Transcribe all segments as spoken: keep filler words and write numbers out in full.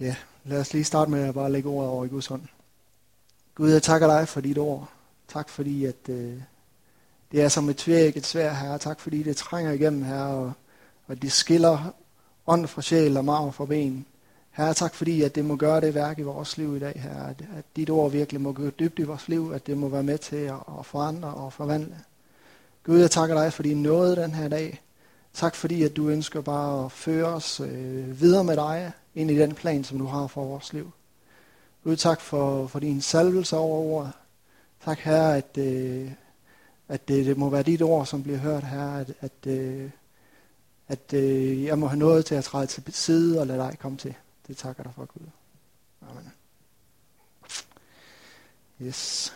Ja, lad os lige starte med at bare lægge ordet over i Guds hånd. Gud, jeg takker dig for dit ord. Tak fordi, at øh, det er som et tvægget sværd, Herre. Tak fordi, det trænger igennem, Herre, og, og det skiller ånd fra sjæl og marv fra ben. Herre, tak fordi, at det må gøre det værk i vores liv i dag, Herre. At, at dit ord virkelig må gå dybt i vores liv, at det må være med til at, at forandre og forvandle. Gud, jeg takker dig for din nåde den her dag. Tak fordi, at du ønsker bare at føre os øh, videre med dig ind i den plan, som du har for vores liv. Gud, tak for, for din salvelse over ordet. Tak, Herre, at, øh, at det, det må være dit ord, som bliver hørt, Herre. At, at, øh, at øh, jeg må have noget til at træde til side og lade dig komme til. Det takker dig for, Gud. Amen. Yes.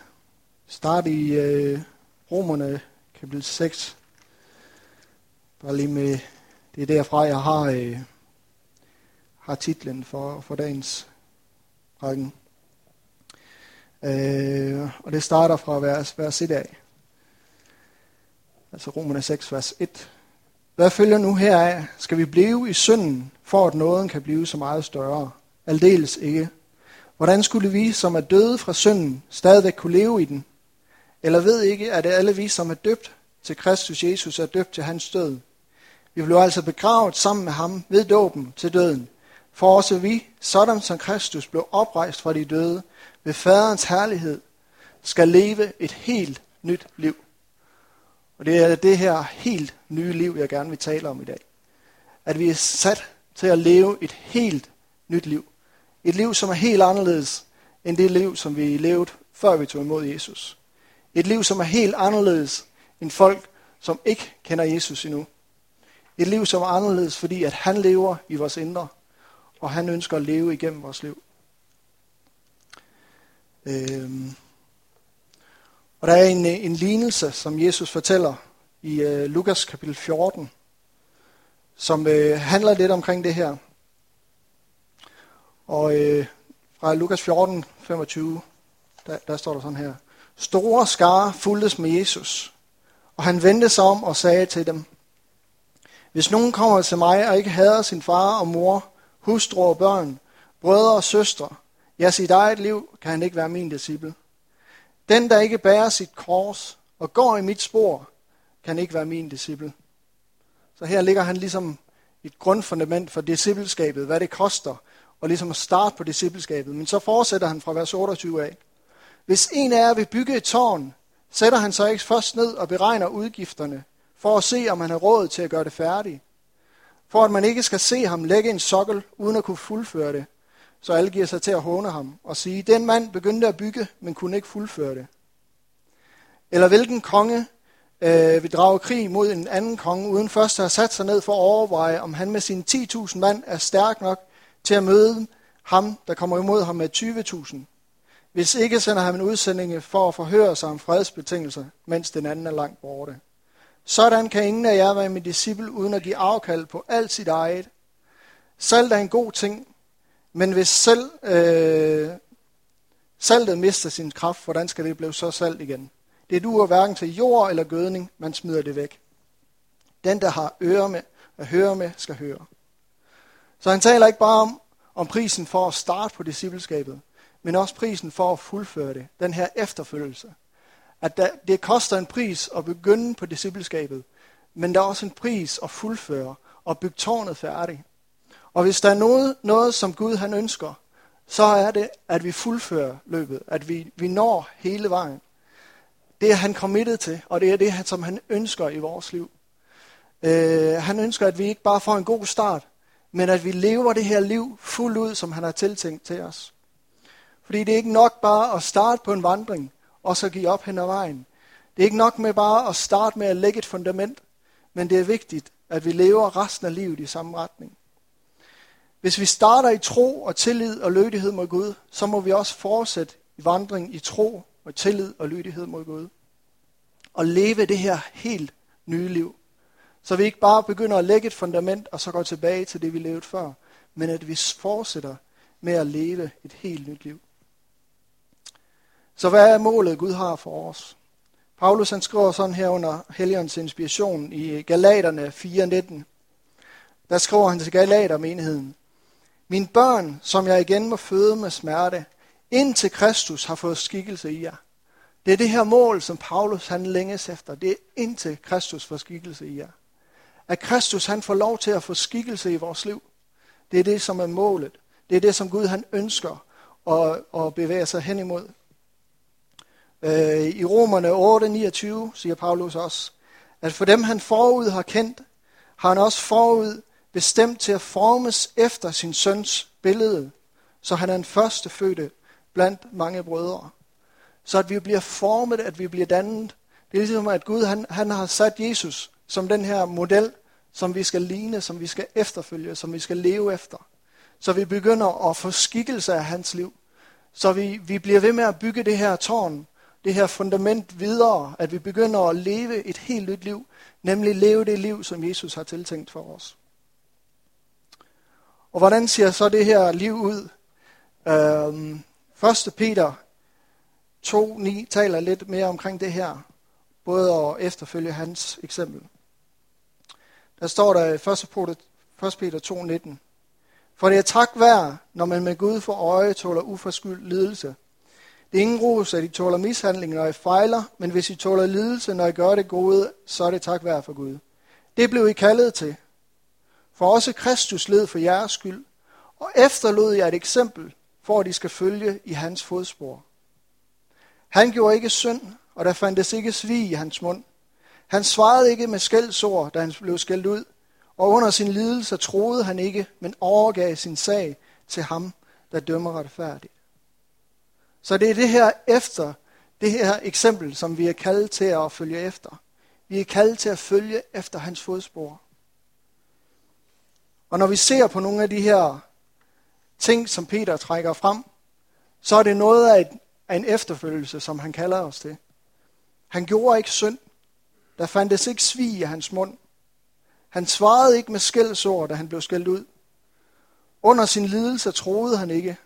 Start i øh, Romerne kapitel seks. Bare lige med, det er derfra, jeg har, øh, har titlen for, for dagens rækken. Øh, og det starter fra vers, vers et af. Altså Romerne seks, vers et. Hvad følger nu heraf? Skal vi blive i synden, for at nåden kan blive så meget større? Aldeles ikke. Hvordan skulle vi, som er døde fra synden, stadigvæk kunne leve i den? Eller ved ikke, at alle vi, som er døbt til Kristus Jesus, er døbt til hans død? Vi blev altså begravet sammen med ham ved dåben til døden. For også vi, sådan som Kristus blev oprejst fra de døde ved faderens herlighed, skal leve et helt nyt liv. Og det er det her helt nye liv, jeg gerne vil tale om i dag. At vi er sat til at leve et helt nyt liv. Et liv, som er helt anderledes end det liv, som vi levede, før vi tog imod Jesus. Et liv, som er helt anderledes end folk, som ikke kender Jesus endnu. Et liv, som er anderledes, fordi at han lever i vores indre, og han ønsker at leve igennem vores liv. Øhm. Og der er en, en lignelse, som Jesus fortæller i øh, Lukas kapitel fjorten, som øh, handler lidt omkring det her. Og øh, fra Lukas fjorten, femogtyve, der, der står der sådan her. Store skare fulgtes med Jesus, og han vendte sig om og sagde til dem: Hvis nogen kommer til mig og ikke hader sin far og mor, hustru og børn, brødre og søstre, ja, sit eget liv, kan han ikke være min disciple. Den, der ikke bærer sit kors og går i mit spor, kan ikke være min disciple. Så her ligger han ligesom et grundfundament for discipleskabet, hvad det koster, og ligesom at starte på discipleskabet. Men så fortsætter han fra vers otteogtyve af. Hvis en af jer vil bygge et tårn, sætter han så ikke først ned og beregner udgifterne, for at se, om han har råd til at gøre det færdigt. For at man ikke skal se ham lægge en sokkel, uden at kunne fuldføre det, så alle giver sig til at håne ham og sige: Den mand begyndte at bygge, men kunne ikke fuldføre det. Eller hvilken konge øh, vil drage krig mod en anden konge, uden først at have sat sig ned for at overveje, om han med sine ti tusind mand er stærk nok til at møde ham, der kommer imod ham med tyve tusind. Hvis ikke sender han en udsendinge for at forhøre sig om fredsbetingelser, mens den anden er langt borte. Sådan kan ingen af jer være min disciple, uden at give afkald på alt sit eget. Salt er en god ting, men hvis selv, øh, saltet mister sin kraft, hvordan skal det blive så salt igen? Det duer hverken til jord eller gødning, man smider det væk. Den, der har ører med at høre med, skal høre. Så han taler ikke bare om, om prisen for at starte på discipleskabet, men også prisen for at fuldføre det, den her efterfølgelse. At der, det koster en pris at begynde på discipleskabet, men der er også en pris at fuldføre og bygge tårnet færdigt. Og hvis der er noget, noget, som Gud han ønsker, så er det, at vi fuldfører løbet, at vi, vi når hele vejen. Det er han committed til, og det er det, som han ønsker i vores liv. Øh, han ønsker, at vi ikke bare får en god start, men at vi lever det her liv fuldt ud, som han har tiltænkt til os. Fordi det er ikke nok bare at starte på en vandring, og så give op hen ad vejen. Det er ikke nok med bare at starte med at lægge et fundament, men det er vigtigt, at vi lever resten af livet i samme retning. Hvis vi starter i tro og tillid og lydighed mod Gud, så må vi også fortsætte i vandring i tro og tillid og lydighed mod Gud. Og leve det her helt nye liv. Så vi ikke bare begynder at lægge et fundament og så går tilbage til det, vi levede før, men at vi fortsætter med at leve et helt nyt liv. Så hvad er målet, Gud har for os? Paulus han skriver sådan her under Helligåndens inspiration i Galaterne fire nitten. Der skriver han til Galater-menigheden: mine børn, som jeg igen må føde med smerte, indtil Kristus har fået skikkelse i jer. Det er det her mål, som Paulus han længes efter. Det er indtil Kristus får skikkelse i jer. At Kristus han får lov til at få skikkelse i vores liv. Det er det, som er målet. Det er det, som Gud han ønsker at, at bevæge sig hen imod. I Romerne otte niogtyve siger Paulus også, at for dem han forud har kendt, har han også forud bestemt til at formes efter sin søns billede, så han er den førstefødte blandt mange brødre. Så at vi bliver formet, at vi bliver dannet. Det er ligesom, at Gud han, han har sat Jesus som den her model, som vi skal ligne, som vi skal efterfølge, som vi skal leve efter. Så vi begynder at få skikkelse af hans liv. Så vi, vi bliver ved med at bygge det her tårn, det her fundament videre, at vi begynder at leve et helt nyt liv, nemlig leve det liv, som Jesus har tiltænkt for os. Og hvordan ser så det her liv ud? Øhm, første Peter to ni taler lidt mere omkring det her, både at efterfølge hans eksempel. Der står der første Peter to nitten. For det er tak værd, når man med Gud for øje tåler uforskyldt lidelse. Det er ingen ros, at I tåler mishandling, når I fejler, men hvis I tåler lidelse, når I gør det gode, så er det tak værd for Gud. Det blev I kaldet til. For også Kristus led for jeres skyld, og efterlod jer et eksempel, for at I skal følge i hans fodspor. Han gjorde ikke synd, og der fandtes ikke svig i hans mund. Han svarede ikke med skældsord, da han blev skældt ud, og under sin lidelse troede han ikke, men overgav sin sag til ham, der dømmer retfærdigt. Så det er det her efter, det her eksempel, som vi er kaldet til at følge efter. Vi er kaldet til at følge efter hans fodspor. Og når vi ser på nogle af de her ting, som Peter trækker frem, så er det noget af et af en efterfølgelse, som han kalder os til. Han gjorde ikke synd. Der fandtes ikke svig i hans mund. Han svarede ikke med skældsord, da han blev skældt ud. Under sin lidelse troede han ikke,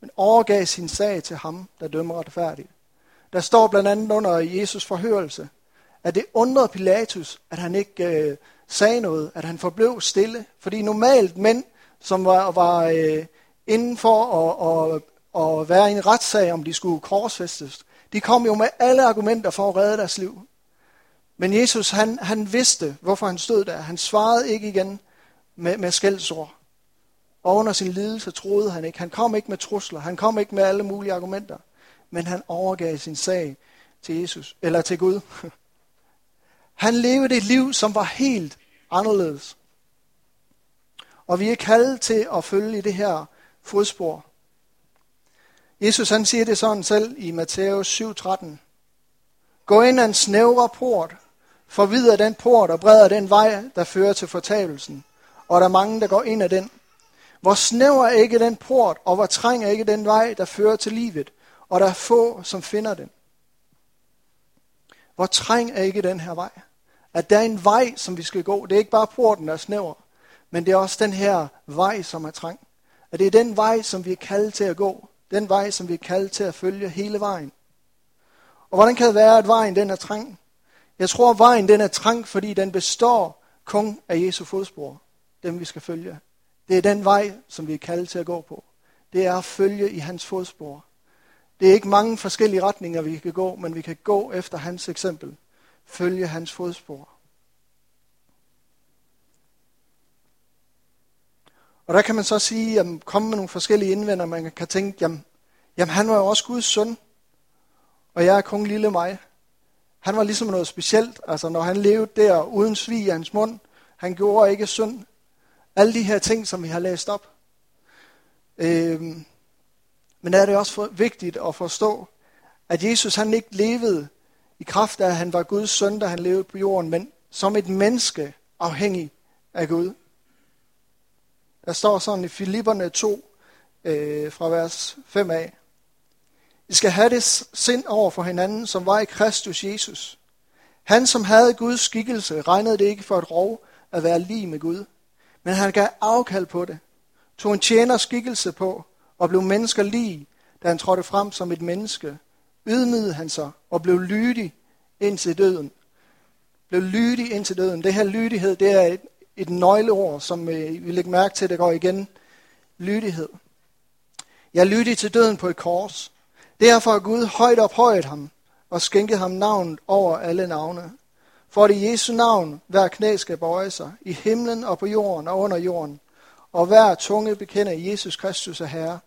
men overgav sin sag til ham, der dømmer retfærdigt. Der står blandt andet under Jesus forhørelse, at det undrede Pilatus, at han ikke øh, sagde noget, at han forblev stille. Fordi normalt mænd, som var, var øh, inden for og, og og være i en retssag, om de skulle korsfæstes. De kom jo med alle argumenter for at redde deres liv. Men Jesus, han, han vidste, hvorfor han stod der. Han svarede ikke igen med, med skældsord. Og under sin lidelse troede han ikke. Han kom ikke med trusler. Han kom ikke med alle mulige argumenter. Men han overgav sin sag til Jesus, eller til Gud. Han levede et liv, som var helt anderledes. Og vi er kaldet til at følge i det her fodspor. Jesus han siger det sådan selv i Matthæus syv tretten. Gå ind ad en snævre port, forvid ad den port og bred ad den vej, der fører til fortabelsen. Og der er mange, der går ind ad den. Hvor snæver er ikke den port, og hvor træng er ikke den vej, der fører til livet. Og der er få, som finder den. Hvor træng er ikke den her vej. At der er en vej, som vi skal gå. Det er ikke bare porten, der er snæver, men det er også den her vej, som er trang. At det er den vej, som vi er kaldet til at gå. Den vej, som vi er kaldet til at følge hele vejen. Og hvordan kan det være, at vejen den er trang? Jeg tror, at vejen den er trang, fordi den består kun af Jesu fodspor. Dem vi skal følge. Det er den vej, som vi er kaldet til at gå på. Det er at følge i hans fodspor. Det er ikke mange forskellige retninger, vi kan gå, men vi kan gå efter hans eksempel. Følge hans fodspor. Og der kan man så sige, at komme med nogle forskellige indvendinger, man kan tænke, jamen, jamen han var jo også Guds søn, og jeg er kun lille mig. Han var ligesom noget specielt, altså når han levede der uden svig i hans mund, han gjorde ikke synd. Alle de her ting, som vi har læst op. Øhm, men der er det også for, vigtigt at forstå, at Jesus han ikke levede i kraft af, at han var Guds søn, da han levede på jorden, men som et menneske afhængig af Gud. Der står sådan i Filipperne to, øh, fra vers fem af. I skal have det sind over for hinanden, som var i Kristus Jesus. Han, som havde Guds skikkelse, regnede det ikke for et rov at være lig med Gud. Men han gav afkald på det, tog en tjener skikkelse på, og blev mennesker lig, da han trådte frem som et menneske. Ydmygede han sig, og blev lydig indtil døden. Blev lydig indtil døden. Det her lydighed, det er et Et nøgleord, som øh, vi lægger mærke til, der går igen lydighed. Jeg lyttede til døden på et kors. Derfor har Gud højt ophøjet ham og skænket ham navnet over alle navne. For det Jesu navn, hver knæ skal bøje sig, i himlen og på jorden og under jorden, og hver tunge bekender Jesus Kristus er Herre,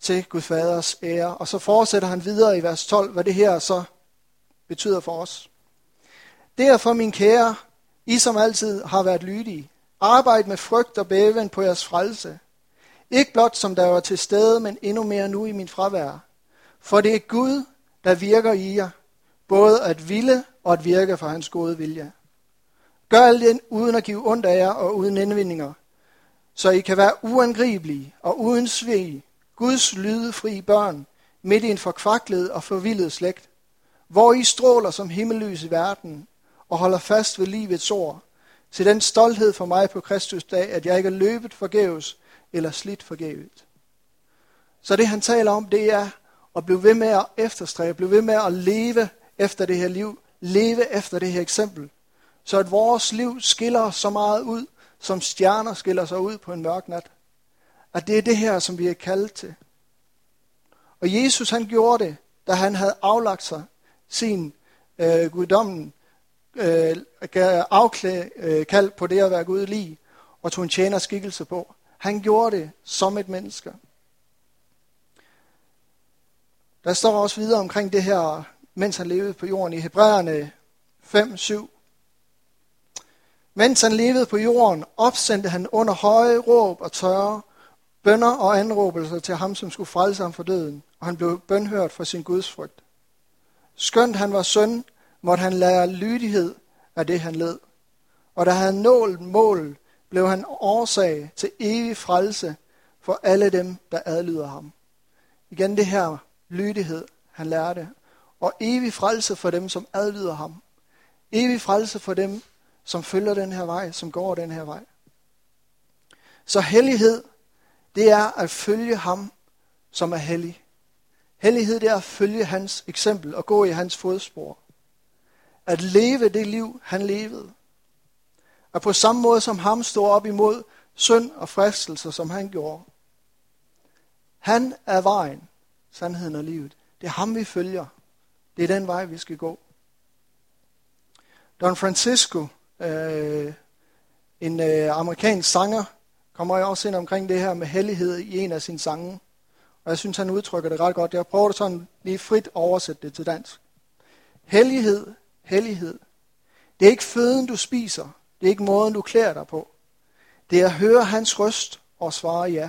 til Gud Faders ære. Og så fortsætter han videre i vers tolv, hvad det her så betyder for os. Derfor, min kære, I som altid har været lydige, arbejd med frygt og bæven på jeres frelse. Ikke blot som der var til stede, men endnu mere nu i min fravær. For det er Gud, der virker i jer, både at ville og at virke for hans gode vilje. Gør alt det uden at give ondt af jer og uden indvindinger, så I kan være uangribelige og uden svig, Guds lydefri børn, midt i en forkvaklet og forvildet slægt, hvor I stråler som himmellys i verden og holder fast ved livets ord, til den stolthed for mig på Kristus dag, at jeg ikke er løbet forgæves eller slidt forgævet. Så det han taler om, det er at blive ved med at efterstræbe, blive ved med at leve efter det her liv, leve efter det her eksempel, så at vores liv skiller så meget ud, som stjerner skiller sig ud på en mørk nat. At det er det her, som vi er kaldet til. Og Jesus han gjorde det, da han havde aflagt sig sin øh, guddommen, øh, afklæd, øh, kald på det at være Gud lig, og tog en tjener skikkelse på. Han gjorde det som et menneske. Der står også videre omkring det her, mens han levede på jorden i Hebræerne fem syv. Mens han levede på jorden, opsendte han under høje råb og tørre bønner og anråbelser til ham, som skulle frelse ham for døden, og han blev bønhørt for sin gudsfrygt. Skønt han var søn, måtte han lære lydighed af det, han led. Og da han nålt målet, blev han årsag til evig frelse for alle dem, der adlyder ham. Igen det her lydighed, han lærte. Og evig frelse for dem, som adlyder ham. Evig frelse for dem, som følger den her vej, som går den her vej. Så hellighed, det er at følge ham, som er hellig. Hellighed, det er at følge hans eksempel og gå i hans fodspor. At leve det liv, han levede. Og på samme måde som ham stod op imod synd og fristelser, som han gjorde. Han er vejen, sandheden og livet. Det er ham, vi følger. Det er den vej, vi skal gå. Don Francisco, øh, en øh, amerikansk sanger, kommer jo også ind omkring det her med hellighed i en af sine sange. Og jeg synes, han udtrykker det ret godt. Jeg prøver sådan lige frit oversætte det til dansk. Hellighed, hellighed. Det er ikke føden, du spiser. Det er ikke måden, du klæder dig på. Det er at høre hans røst og svare ja.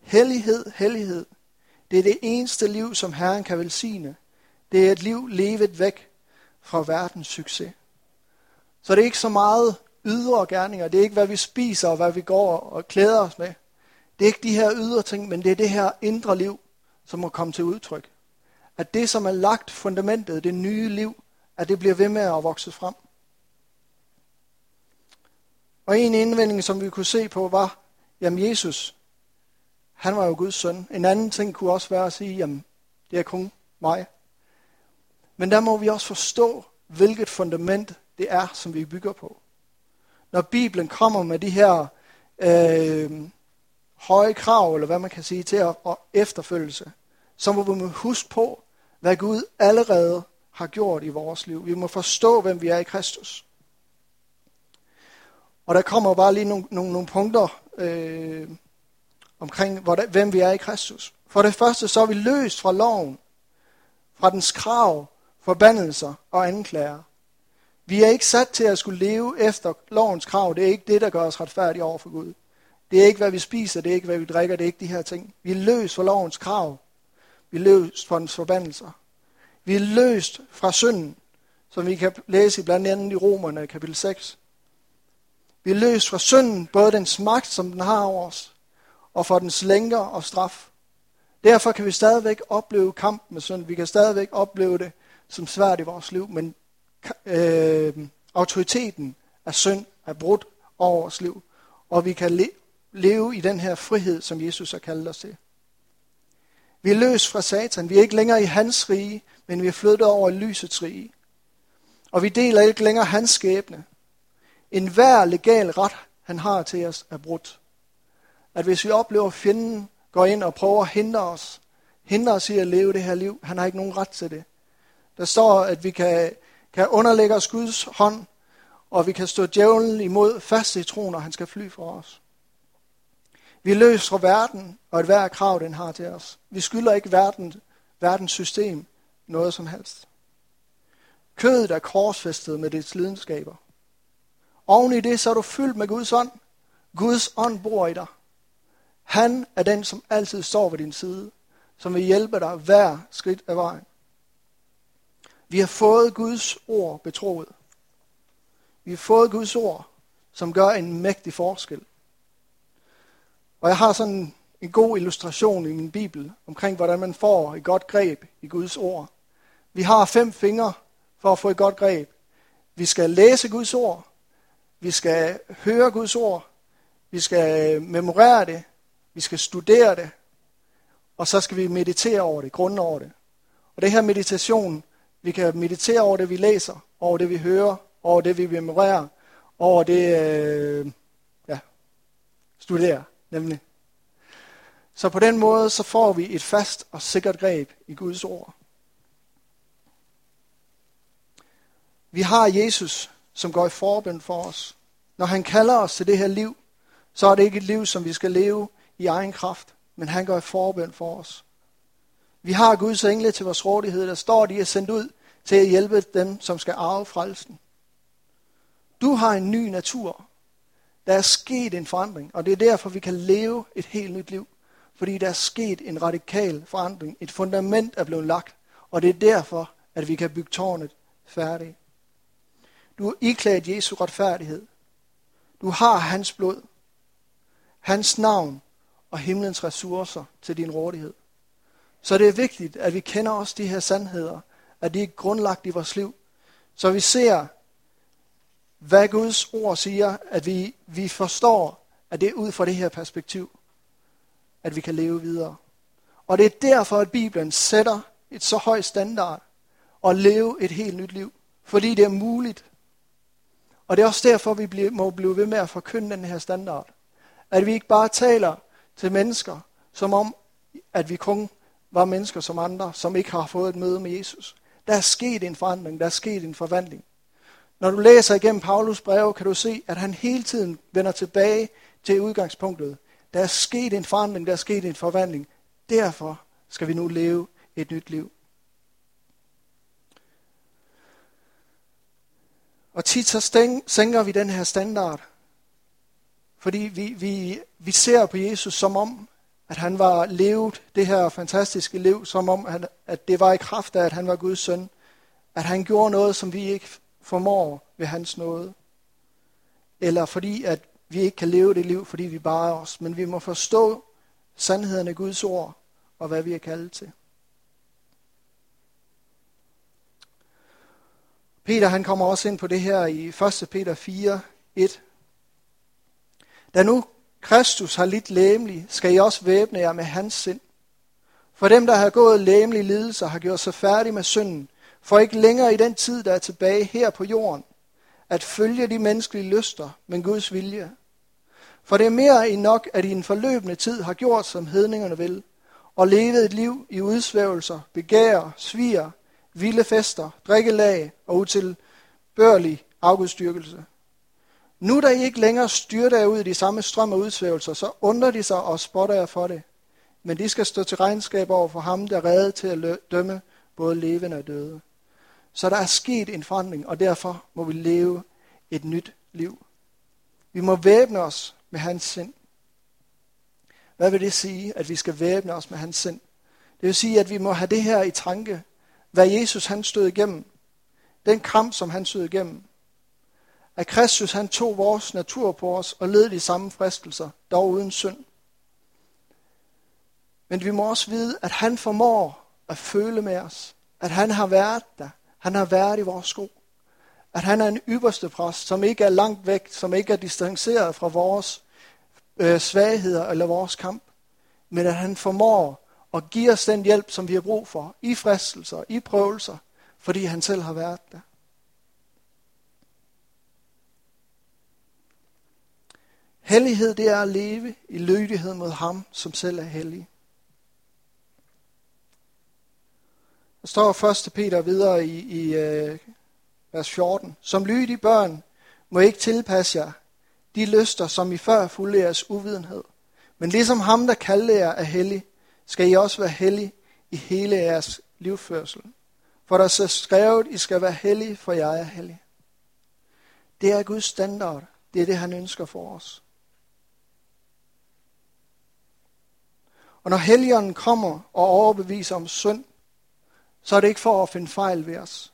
Hellighed, hellighed. Det er det eneste liv, som Herren kan velsigne. Det er et liv levet væk fra verdens succes. Så det er ikke så meget ydre gerninger. Det er ikke, hvad vi spiser og hvad vi går og klæder os med. Det er ikke de her ydre ting, men det er det her indre liv, som må komme til udtryk. At det, som er lagt fundamentet, det nye liv, at det bliver ved med at vokse frem. Og en indvending, som vi kunne se på, var, jamen Jesus, han var jo Guds søn. En anden ting kunne også være at sige, jamen det er kun mig. Men der må vi også forstå, hvilket fundament det er, som vi bygger på. Når Bibelen kommer med de her øh, høje krav, eller hvad man kan sige, til at, at efterfølgelse, så må vi huske på, hvad Gud allerede har gjort i vores liv. Vi må forstå, hvem vi er i Kristus. Og der kommer bare lige nogle, nogle, nogle punkter øh, omkring, hvordan, hvem vi er i Kristus. For det første, så er vi løst fra loven, fra dens krav, forbandelser og anklager. Vi er ikke sat til at skulle leve efter lovens krav. Det er ikke det, der gør os retfærdige over for Gud. Det er ikke, hvad vi spiser, det er ikke, hvad vi drikker, det er ikke de her ting. Vi er løst fra lovens krav. Vi er løst fra dens forbandelser. Vi er løst fra synden, som vi kan læse blandt andet i Romerne kapitel seks. Vi er løst fra synden, både dens magt, som den har over os, og fra dens lænker og straf. Derfor kan vi stadigvæk opleve kamp med synd. Vi kan stadigvæk opleve det som svært i vores liv, men øh, autoriteten af synd er brudt over vores liv, og vi kan le- leve i den her frihed, som Jesus har kaldt os til. Vi er løst fra Satan. Vi er ikke længere i hans rige, men vi er flyttet over i lysets rige. Og vi deler ikke længere hans skæbne. En hver legal ret, han har til os, er brudt. at hvis vi oplever, at fjenden går ind og prøver at hindre os, hindre os i at leve det her liv, han har ikke nogen ret til det. Der står, at vi kan, kan underlægge os Guds hånd, og vi kan stå djævlen imod fast i troen, og han skal fly fra os. Vi løser fra verden, og et hver krav, den har til os. Vi skylder ikke verden, verdens system noget som helst. Kødet er korsfæstet med dets lidenskaber. Oven i det, så er du fyldt med Guds ånd. Guds ånd bor i dig. Han er den, som altid står ved din side, som vil hjælpe dig hver skridt af vejen. Vi har fået Guds ord betroet. Vi har fået Guds ord, som gør en mægtig forskel. Og jeg har sådan en god illustration i min bibel, omkring hvordan man får et godt greb i Guds ord. Vi har fem fingre for at få et godt greb. Vi skal læse Guds ord. Vi skal høre Guds ord. Vi skal memorere det. Vi skal studere det. Og så skal vi meditere over det, grunde over det. Og det her meditation, vi kan meditere over det, vi læser, over det, vi hører, over det, vi memorerer, over det, øh, ja, studerer, nemlig. Så på den måde, så får vi et fast og sikkert greb i Guds ord. Vi har Jesus, som går i forbøn for os. Når han kalder os til det her liv, så er det ikke et liv, som vi skal leve i egen kraft, men han går i forbøn for os. Vi har Guds engle til vores rådighed, der står, de er sendt ud til at hjælpe dem, som skal arve frelsen. Du har en ny natur. Der er sket en forandring, og det er derfor, vi kan leve et helt nyt liv. Fordi der er sket en radikal forandring. Et fundament er blevet lagt, og det er derfor, at vi kan bygge tårnet færdigt. Du er iklædt Jesu retfærdighed. Du har hans blod, hans navn og himlens ressourcer til din rådighed. Så det er vigtigt, at vi kender også de her sandheder, at de er grundlagt i vores liv. Så vi ser, hvad Guds ord siger, at vi, vi forstår, at det er ud fra det her perspektiv, at vi kan leve videre. Og det er derfor, at Bibelen sætter et så højt standard at leve et helt nyt liv, fordi det er muligt. Og det er også derfor, vi må blive ved med at forkynde den her standard. At vi ikke bare taler til mennesker, som om, at vi kun var mennesker som andre, som ikke har fået et møde med Jesus. Der er sket en forandring, der er sket en forvandling. Når du læser igennem Paulus breve, kan du se, at han hele tiden vender tilbage til udgangspunktet. Der er sket en forandring, der er sket en forvandling. Derfor skal vi nu leve et nyt liv. Og tit så sænker vi den her standard, fordi vi, vi, vi ser på Jesus som om, at han var levet det her fantastiske liv, som om, at, at det var i kraft af, at han var Guds søn. At han gjorde noget, som vi ikke formår ved hans nåde. Eller fordi, at vi ikke kan leve det liv, fordi vi bare er os. Men vi må forstå sandheden af Guds ord, og hvad vi er kaldet til. Peter, han kommer også ind på det her i første Peter fire, et. Da nu Kristus har lidt lægemlig, skal I også væbne jer med hans sind. For dem, der har gået lægemlige lidelser, har gjort sig færdige med synden, for ikke længere i den tid, der er tilbage her på jorden, at følge de menneskelige lyster, men Guds vilje. For det er mere end nok, at I en forløbende tid har gjort, som hedningerne vil, og levet et liv i udsvævelser, begær, sviger, vilde fester, drikkelag og utilbørlig afgudstyrkelse. Nu da I ikke længere styrter jer ud i de samme strøm og udsvævelser, så undrer de sig og spotter jer for det. Men de skal stå til regnskab over for ham, der er rede til at dømme både levende og døde. Så der er sket en forandring, og derfor må vi leve et nyt liv. Vi må væbne os med hans sind. Hvad vil det sige, at vi skal væbne os med hans sind? Det vil sige, at vi må have det her i tanke, hvad Jesus han stod igennem. Den kamp, som han stod igennem. At Kristus han tog vores natur på os og led de samme fristelser, dog uden synd. Men vi må også vide, at han formår at føle med os. At han har været der. Han har været i vores sko. At han er en ypperste præst, som ikke er langt væk, som ikke er distanceret fra vores øh, svagheder eller vores kamp. Men at han formår at give os den hjælp, som vi har brug for, i fristelser, i prøvelser, fordi han selv har været der. Hellighed, det er at leve i lydighed mod ham, som selv er hellig. Der står første Peter videre i, i øh, vers fjorten. Som lydige børn må I ikke tilpasse jer de lyster, som I før fulgte jeres uvidenhed. Men ligesom ham, der kaldte jer, er hellig, skal I også være hellig i hele jeres livsførsel. For der er skrevet, I skal være hellige, for jeg er hellig. Det er Guds standard. Det er det, han ønsker for os. Og når Helligånden kommer og overbeviser om synd, så er det ikke for at finde fejl ved os.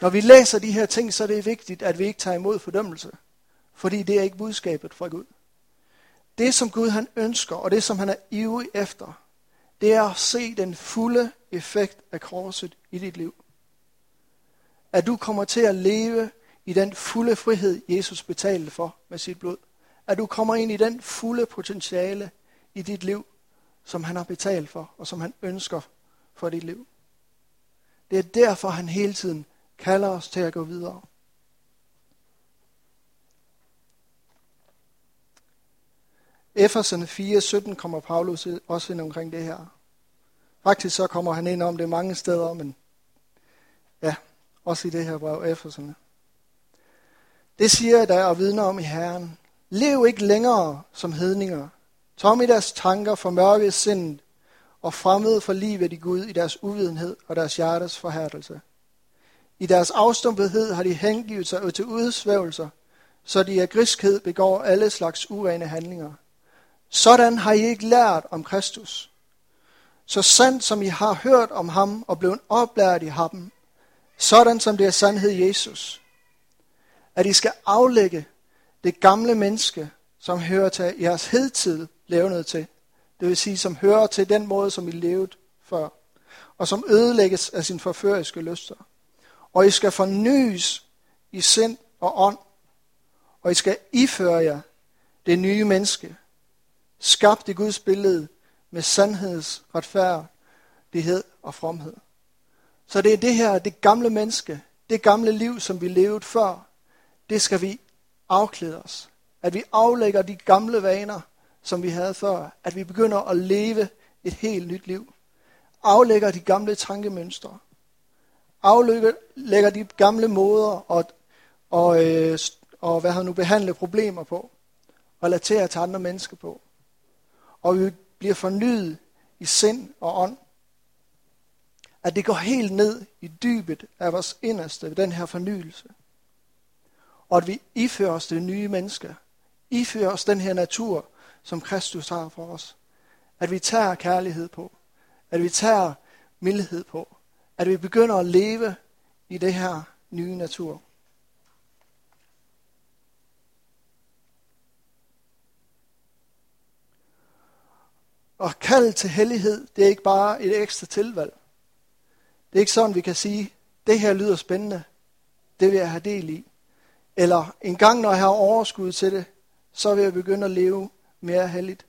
Når vi læser de her ting, så er det vigtigt, at vi ikke tager imod fordømmelse. Fordi det er ikke budskabet fra Gud. Det, som Gud han ønsker, og det, som han er ivrig efter, det er at se den fulde effekt af korset i dit liv. At du kommer til at leve i den fulde frihed, Jesus betalte for med sit blod. At du kommer ind i den fulde potentiale i dit liv, som han har betalt for, og som han ønsker for dit liv. Det er derfor, han hele tiden kalder os til at gå videre. Efeserne fire sytten kommer Paulus også ind omkring det her. Faktisk så kommer han ind om det mange steder, men ja, også i det her brev, Efeserne. Det siger jeg dig og vidner om i Herren. Lev ikke længere som hedninger. Tom i deres tanker for mørke sindet og fremmede for livet i Gud i deres uvidenhed og deres hjertes forhærdelse. I deres afstumpethed har de hengivet sig til udsvævelser, så de af griskhed begår alle slags urene handlinger. Sådan har I ikke lært om Kristus. Så sandt som I har hørt om ham og blevet oplært i ham, sådan som det er sandhed Jesus. At I skal aflægge det gamle menneske, som hører til jeres hedtid levnet til. Det vil sige, som hører til den måde, som I levede før, og som ødelægges af sine forføriske lyster. Og I skal fornyes i sind og ånd, og I skal iføre jer det nye menneske, skabt i Guds billede med sandheds, retfærdighed og fromhed. Så det er det her, det gamle menneske, det gamle liv, som vi levede før, det skal vi afklæde os. At vi aflægger de gamle vaner, som vi havde før. At vi begynder at leve et helt nyt liv. Aflægger de gamle tankemønstre. Aflægger de gamle måder og, og, øh, og hvad har nu behandlet problemer på. Relaterer til andre mennesker på. Og vi bliver fornyet i sind og ånd. At det går helt ned i dybet af vores inderste, den her fornyelse. Og at vi ifører os det nye menneske. Ifører os den her natur, som Kristus har for os. At vi tager kærlighed på. At vi tager mildhed på. At vi begynder at leve i det her nye natur. Og kald til hellighed, det er ikke bare et ekstra tilvalg. Det er ikke sådan, vi kan sige, det her lyder spændende. Det vil jeg have del i. Eller en gang, når jeg har overskud til det, så vil jeg begynde at leve mere helligt.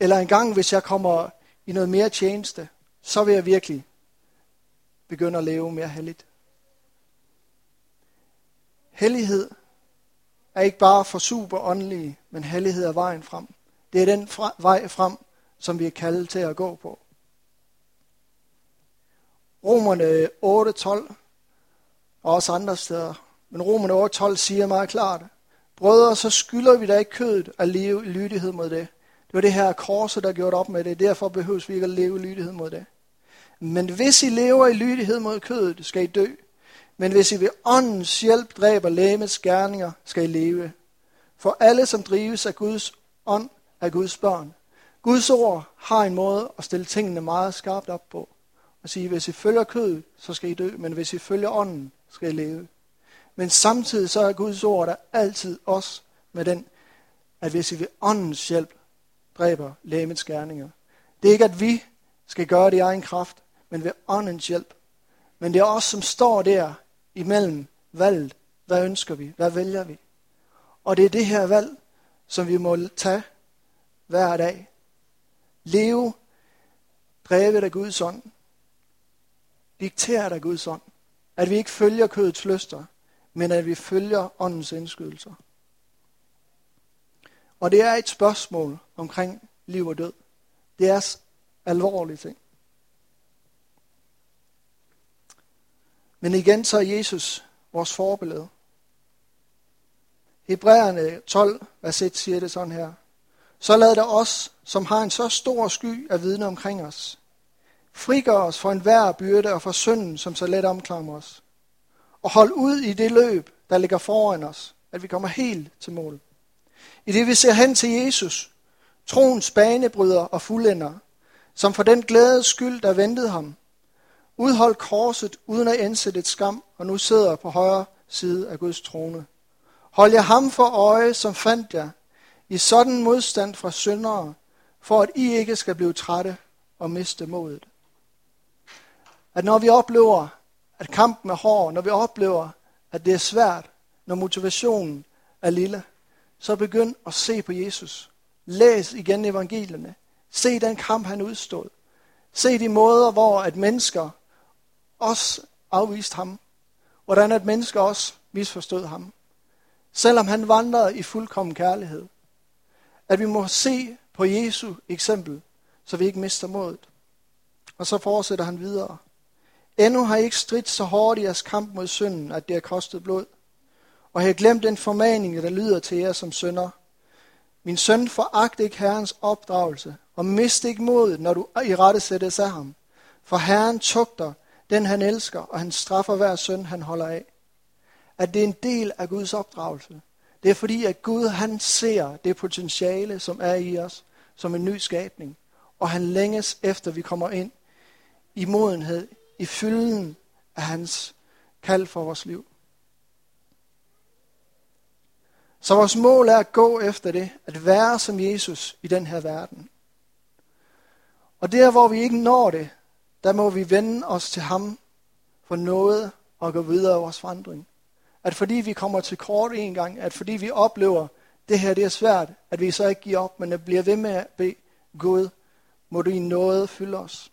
Eller en gang, hvis jeg kommer i noget mere tjeneste, så vil jeg virkelig begynde at leve mere helligt. Hellighed er ikke bare for super åndelige, men hellighed er vejen frem. Det er den fra, vej frem, som vi er kaldet til at gå på. Romerne otte tolv og også andre steder. Men Romerne otte tolv siger meget klart, brødre, så skylder vi da ikke kødet at leve i lydighed mod det. Det var det her korset, der gjorde op med det. Derfor behøves vi ikke at leve i lydighed mod det. Men hvis I lever i lydighed mod kødet, skal I dø. Men hvis I ved åndens hjælp dræber legemets gerninger, skal I leve. For alle, som drives af Guds ånd, er Guds børn. Guds ord har en måde at stille tingene meget skarpt op på. Og sige, hvis I følger kødet, så skal I dø. Men hvis I følger ånden, skal I leve. Men samtidig så er Guds ord der altid også med den, at hvis I ved åndens hjælp dræber legemets gerninger. Det er ikke, at vi skal gøre det i egen kraft, men ved åndens hjælp. Men det er os, som står der imellem valget. Hvad ønsker vi? Hvad vælger vi? Og det er det her valg, som vi må tage hver dag. Leve drevet af Guds ånd. Dikteret af Guds ånd. At vi ikke følger kødets lyster. men at vi følger åndens indskydelser. Og det er et spørgsmål omkring liv og død. Det er alvorlige ting. Men igen så er Jesus vores forbillede. Hebræerne tolv, vers et siger det sådan her. Så lad det os, som har en så stor sky af vidne omkring os, frigør os for enhver byrde og for synden, som så let omklammer os. Og hold ud i det løb, der ligger foran os, at vi kommer helt til mål. I det vi ser hen til Jesus, troens banebryder og fuldender, som for den glædes skyld, der ventede ham, udholdt korset uden at indsætte et skam, og nu sidder på højre side af Guds trone. Hold jer ham for øje, som fandt jer, i sådan modstand fra syndere, for at I ikke skal blive trætte og miste modet. At når vi oplever, at kampen er hård, når vi oplever, at det er svært, når motivationen er lille, så begynd at se på Jesus. Læs igen evangelierne. Se den kamp, han udstod. Se de måder, hvor at mennesker også afviste ham. Hvordan at mennesker også misforstod ham. Selvom han vandrede i fuldkommen kærlighed. At vi må se på Jesu eksempel, så vi ikke mister modet. Og så fortsætter han videre. Endnu har I ikke stridt så hårdt i jeres kamp mod synden, at det har kostet blod. Og har glemt den formaning, der lyder til jer som sønner. Min søn, foragt ikke Herrens opdragelse, og mist ikke modet, når du i rette sættes af ham. For Herren tugter den, han elsker, og han straffer hver søn, han holder af. At det er en del af Guds opdragelse. Det er fordi, at Gud han ser det potentiale, som er i os, som en ny skabning. Og han længes efter, vi kommer ind i modenhed, i fylden af hans kald for vores liv. Så vores mål er at gå efter det, at være som Jesus i den her verden. Og der, hvor vi ikke når det, der må vi vende os til ham for noget og gå videre i vores vandring. At fordi vi kommer til kort en gang, at fordi vi oplever, det her det er svært, at vi så ikke giver op, men at bliver ved med at bede Gud, må du i noget fylde os.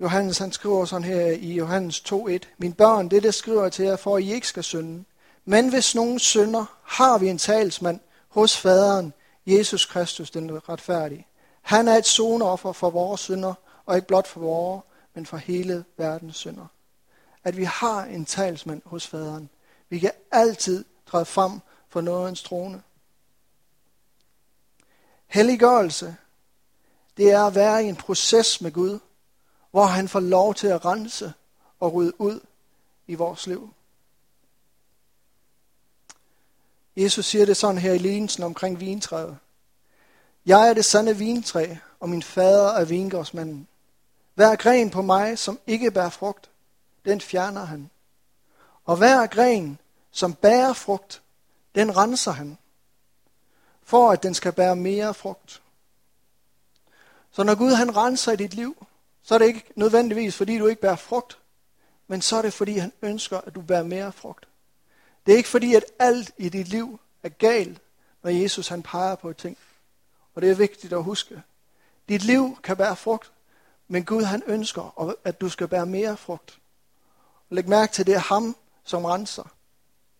Johannes han skriver sådan her i Johannes to et. Mine børn, det det skriver jeg til jer, for at I ikke skal synde. Men hvis nogen synder, har vi en talsmand hos faderen, Jesus Kristus, den retfærdige. Han er et sonoffer for vores synder, og ikke blot for vores, men for hele verdens synder. At vi har en talsmand hos faderen. Vi kan altid træde frem for nådens trone. Helliggørelse, det er at være i en proces med Gud, hvor han får lov til at rense og rydde ud i vores liv. Jesus siger det sådan her i lignelsen omkring vintræet. Jeg er det sande vintræ, og min fader er vingårdsmanden. Hver gren på mig, som ikke bærer frugt, den fjerner han. Og hver gren, som bærer frugt, den renser han, for at den skal bære mere frugt. Så når Gud han renser i dit liv, så er det ikke nødvendigvis, fordi du ikke bærer frugt, men så er det, fordi han ønsker, at du bærer mere frugt. Det er ikke fordi, at alt i dit liv er galt, når Jesus han peger på et ting. Og det er vigtigt at huske. Dit liv kan bære frugt, men Gud han ønsker, at du skal bære mere frugt. Læg mærke til, det er ham, som renser.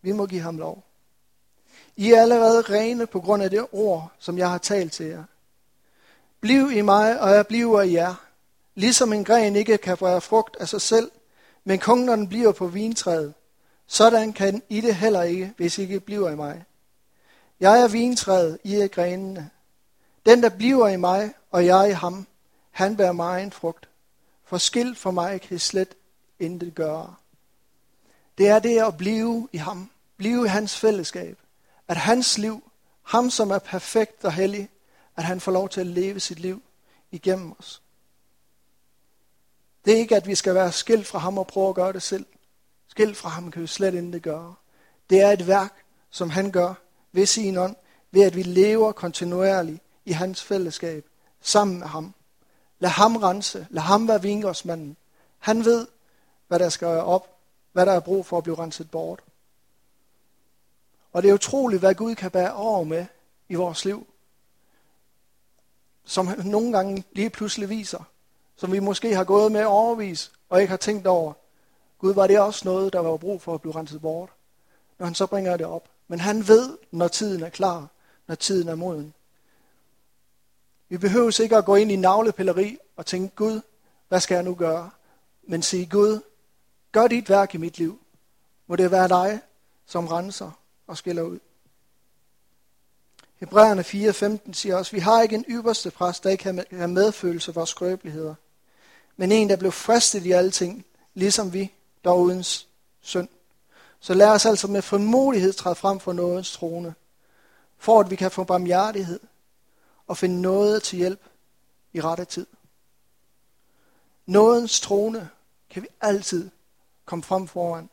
Vi må give ham lov. I er allerede rene på grund af det ord, som jeg har talt til jer. Bliv i mig, og jeg bliver i jer. Ligesom en gren ikke kan bære frugt af sig selv, men kun når den bliver på vintræet, sådan kan den i det heller ikke, hvis I ikke bliver i mig. Jeg er vintræet, I er grenene. Den, der bliver i mig, og jeg i ham, han bærer mig en frugt. For skilt for mig kan slet intet gøre. Det er det at blive i ham, blive i hans fællesskab. At hans liv, ham som er perfekt og hellig, at han får lov til at leve sit liv igennem os. Det er ikke, at vi skal være skilt fra ham og prøve at gøre det selv. Skilt fra ham kan vi slet ikke gøre. Det er et værk, som han gør ved sin ånd, ved at vi lever kontinuerligt i hans fællesskab, sammen med ham. Lad ham rense, lad ham være vingårdsmanden. Han ved, hvad der skal op, hvad der er brug for at blive renset bort. Og det er utroligt, hvad Gud kan bære over med i vores liv, som han nogle gange lige pludselig viser, som vi måske har gået med overvis og ikke har tænkt over, Gud, var det også noget, der var brug for at blive renset bort, når han så bringer det op. Men han ved, når tiden er klar, når tiden er moden. Vi behøver ikke at gå ind i navlepilleri og tænke, Gud, hvad skal jeg nu gøre? Men sige, Gud, gør dit værk i mit liv. Må det være dig, som renser og skiller ud. Hebræerne fire femten siger også, vi har ikke en ypperste præst, der ikke har medfølelse af vores skrøbeligheder, men en, der blev fristet i alle ting, ligesom vi, dog uden synd. Så lad os altså med frimodighed træde frem for nådens trone, for at vi kan få barmhjertighed og finde noget til hjælp i rette tid. Nådens trone kan vi altid komme frem foran.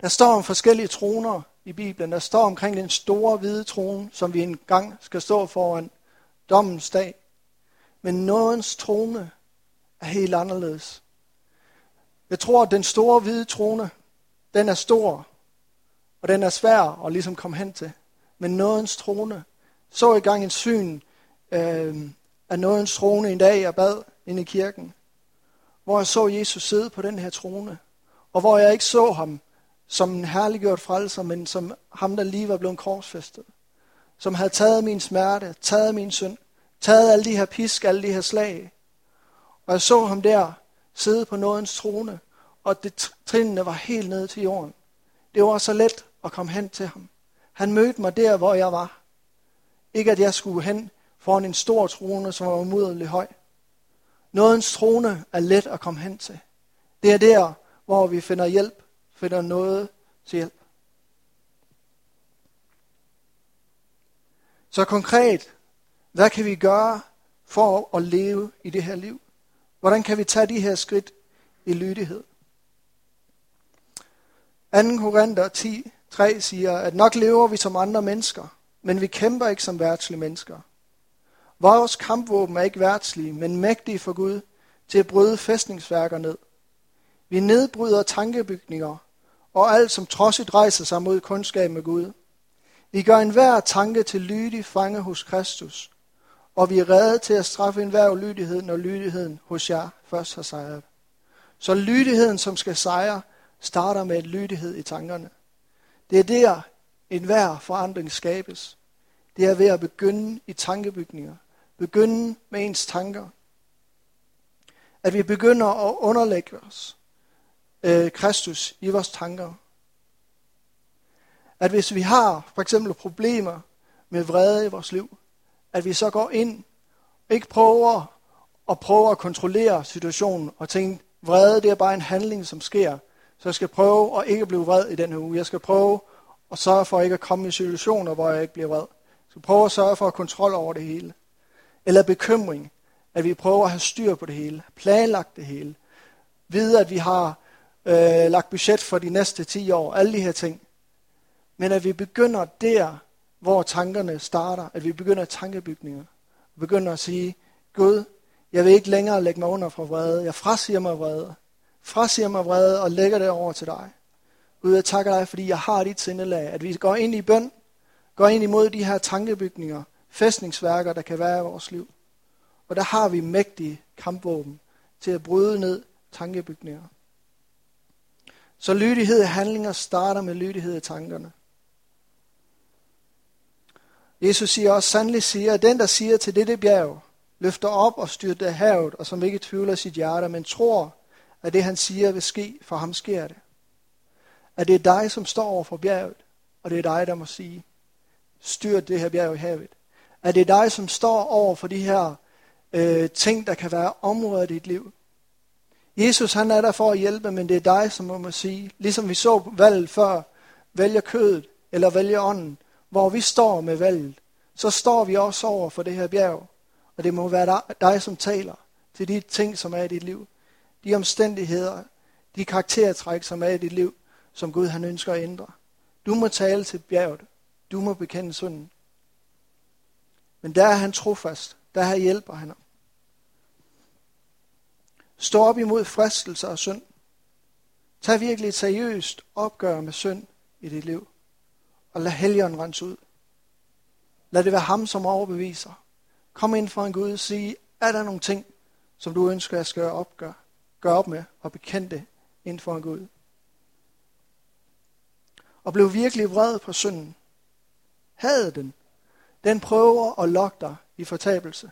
Der står om forskellige troner i Bibelen. Der står omkring den store hvide trone, som vi engang skal stå foran dommens dag. Men nådens trone er helt anderledes. Jeg tror, at den store hvide trone, den er stor, og den er svær at ligesom komme hen til. Men nådens trone, så i gang en syn øh, af nådens trone en dag, jeg bad inde i kirken, hvor jeg så Jesus sidde på den her trone, og hvor jeg ikke så ham som en herliggjort frelser, men som ham, der lige var blevet korsfæstet, som havde taget min smerte, taget min synd, taget alle de her pisk, alle de her slag, og jeg så ham der sidde på nådens trone, og det trinene var helt ned til jorden. Det var så let at komme hen til ham. Han mødte mig der, hvor jeg var. Ikke at jeg skulle hen foran en stor trone, som var umådelig høj. Nådens trone er let at komme hen til. Det er der, hvor vi finder hjælp, finder noget til hjælp. Så konkret, hvad kan vi gøre for at leve i det her liv? Hvordan kan vi tage de her skridt i lydighed? anden Korinther ti tre siger, at nok lever vi som andre mennesker, men vi kæmper ikke som verdslige mennesker. Vores kampvåben er ikke verdslige, men mægtige for Gud til at bryde fæstningsværker ned. Vi nedbryder tankebygninger og alt, som trodsigt rejser sig mod kundskab med Gud. Vi gør enhver tanke til lydig fange hos Kristus, og vi er rede til at straffe enhver ulydighed, når lydigheden hos jer først har sejret. Så lydigheden, som skal sejre, starter med en lydighed i tankerne. Det er der, enhver forandring skabes. Det er ved at begynde i tankebygninger. Begynde med ens tanker. At vi begynder at underlægge os øh, Kristus i vores tanker. At hvis vi har for eksempel problemer med vrede i vores liv, at vi så går ind, ikke prøver at prøve at kontrollere situationen og tænke, vrede det er bare en handling, som sker. Så jeg skal prøve at ikke blive vred i den her uge. Jeg skal prøve at sørge for ikke at komme i situationer, hvor jeg ikke bliver vred. Jeg skal prøve at sørge for at have kontrol over det hele. Eller bekymring, at vi prøver at have styr på det hele, planlagt det hele. Vide, at vi har øh, lagt budget for de næste ti år, alle de her ting. Men at vi begynder der, hvor tankerne starter, at vi begynder tankebygninger. Vi begynder at sige, Gud, jeg vil ikke længere lægge mig under for vrede. Jeg frasiger mig vrede. Frasiger mig vrede og lægger det over til dig. Gud, jeg takker dig, fordi jeg har dit sindelag. At vi går ind i bøn, går ind imod de her tankebygninger, fæstningsværker, der kan være i vores liv. Og der har vi mægtige kampvåben til at bryde ned tankebygninger. Så lydighed i handlinger starter med lydighed i tankerne. Jesus siger også, sandelig siger, at den, der siger til dette bjerg, løfter op og styrter af havet, og som ikke tvivler sit hjerte, men tror, at det, han siger, vil ske, for ham sker det. At det er dig, som står over for bjerget, og det er dig, der må sige, styrt det her bjerg i havet. At det er dig, som står over for de her øh, ting, der kan være områder i dit liv. Jesus, han er der for at hjælpe, men det er dig, som må sige, ligesom vi så valget før, vælger kødet eller vælger ånden, hvor vi står med valget, så står vi også over for det her bjerg, og det må være dig, som taler til de ting, som er i dit liv, de omstændigheder, de karaktertræk, som er i dit liv, som Gud han ønsker at ændre. Du må tale til bjerget, du må bekende synden. Men der er han trofast, der her hjælper han ham. Stå op imod fristelser og synd. Tag virkelig et seriøst opgør med synd i dit liv. Og lad Helligånden rense ud. Lad det være ham, som overbeviser. Kom ind for en Gud og sige, er der nogle ting, som du ønsker, jeg skal opgøre? gøre op med og bekendte det inden for Gud. Og blev virkelig vred på synden. Havde den. Den prøver at lokke dig i fortabelse.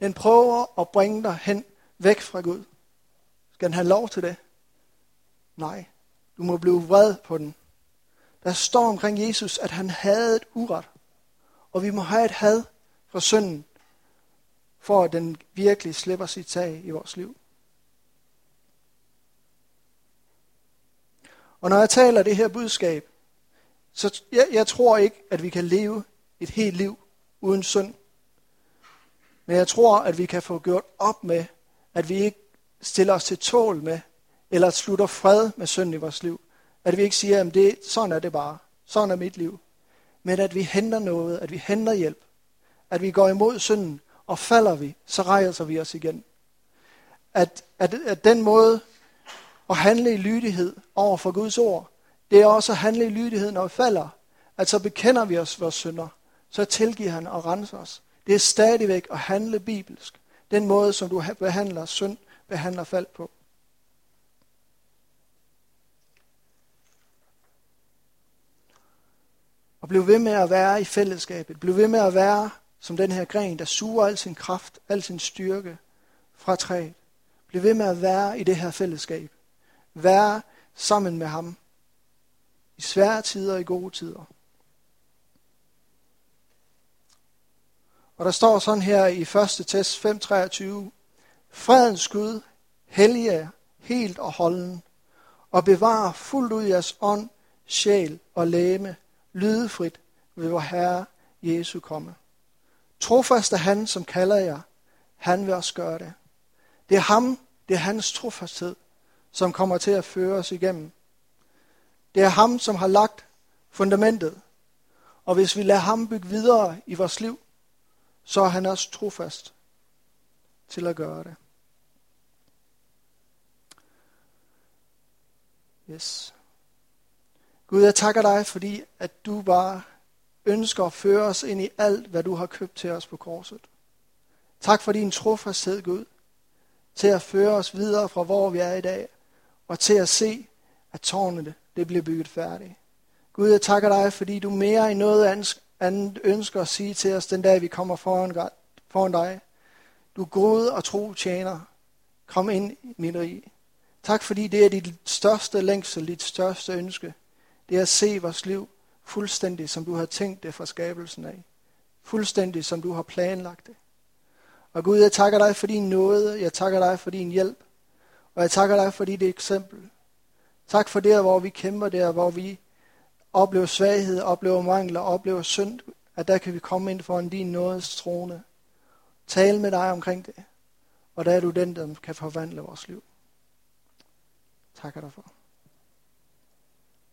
Den prøver at bringe dig hen væk fra Gud. Skal den have lov til det? Nej, du må blive vred på den. Der står omkring Jesus, at han havde et uret. Og vi må have et had fra synden, for at den virkelig slipper sit tag i vores liv. Og når jeg taler det her budskab, så jeg, jeg tror ikke, at vi kan leve et helt liv uden synd. Men jeg tror, at vi kan få gjort op med, at vi ikke stiller os til tål med, eller slutter fred med synd i vores liv. At vi ikke siger, at det, sådan er det bare, sådan er mit liv. Men at vi henter noget, at vi henter hjælp. At vi går imod synden, og falder vi, så rejser vi os igen. At, at, at den måde at handle i lydighed over for Guds ord, det er også at handle i lydighed, når vi falder. At så bekender vi os vores synder, så tilgiver han og renser os. Det er stadigvæk at handle bibelsk. Den måde, som du behandler synd, behandler fald på. Og bliv ved med at være i fællesskabet. Bliv ved med at være som den her gren, der suger al sin kraft, al sin styrke fra træet. Bliv ved med at være i det her fællesskab. Vær sammen med ham. I svære tider og i gode tider. Og der står sådan her i første Tess fem treogtyve. Fredens Gud, hellig jer helt og holden, og bevar fuldt ud jeres ånd, sjæl og læme, lydefrit ved vor Herre Jesu komme. Trofast er han, som kalder jer. Han vil også gøre det. Det er ham, det er hans trofasthed, som kommer til at føre os igennem. Det er ham, som har lagt fundamentet. Og hvis vi lader ham bygge videre i vores liv, så er han også trofast til at gøre det. Yes. Gud, jeg takker dig, fordi at du bare ønsker at føre os ind i alt, hvad du har købt til os på korset. Tak for din trofasthed, Gud, til at føre os videre fra, hvor vi er i dag, og til at se, at tårnene det bliver bygget færdigt. Gud, jeg takker dig, fordi du mere end noget andet ønsker at sige til os, den dag vi kommer foran, foran dig. Du gode og tro tjener, kom ind i mit rige. Tak, fordi det er dit største længsel, dit største ønske. Det er at se vores liv fuldstændig, som du har tænkt det fra skabelsen af. Fuldstændig, som du har planlagt det. Og Gud, jeg takker dig for din nåde. Jeg takker dig for din hjælp. Og jeg takker dig for dit eksempel. Tak for det, hvor vi kæmper der, hvor vi oplever svaghed, oplever mangler, oplever synd. At der kan vi komme ind foran din nådes trone. Tale med dig omkring det. Og der er du den, der kan forvandle vores liv. Takker dig for.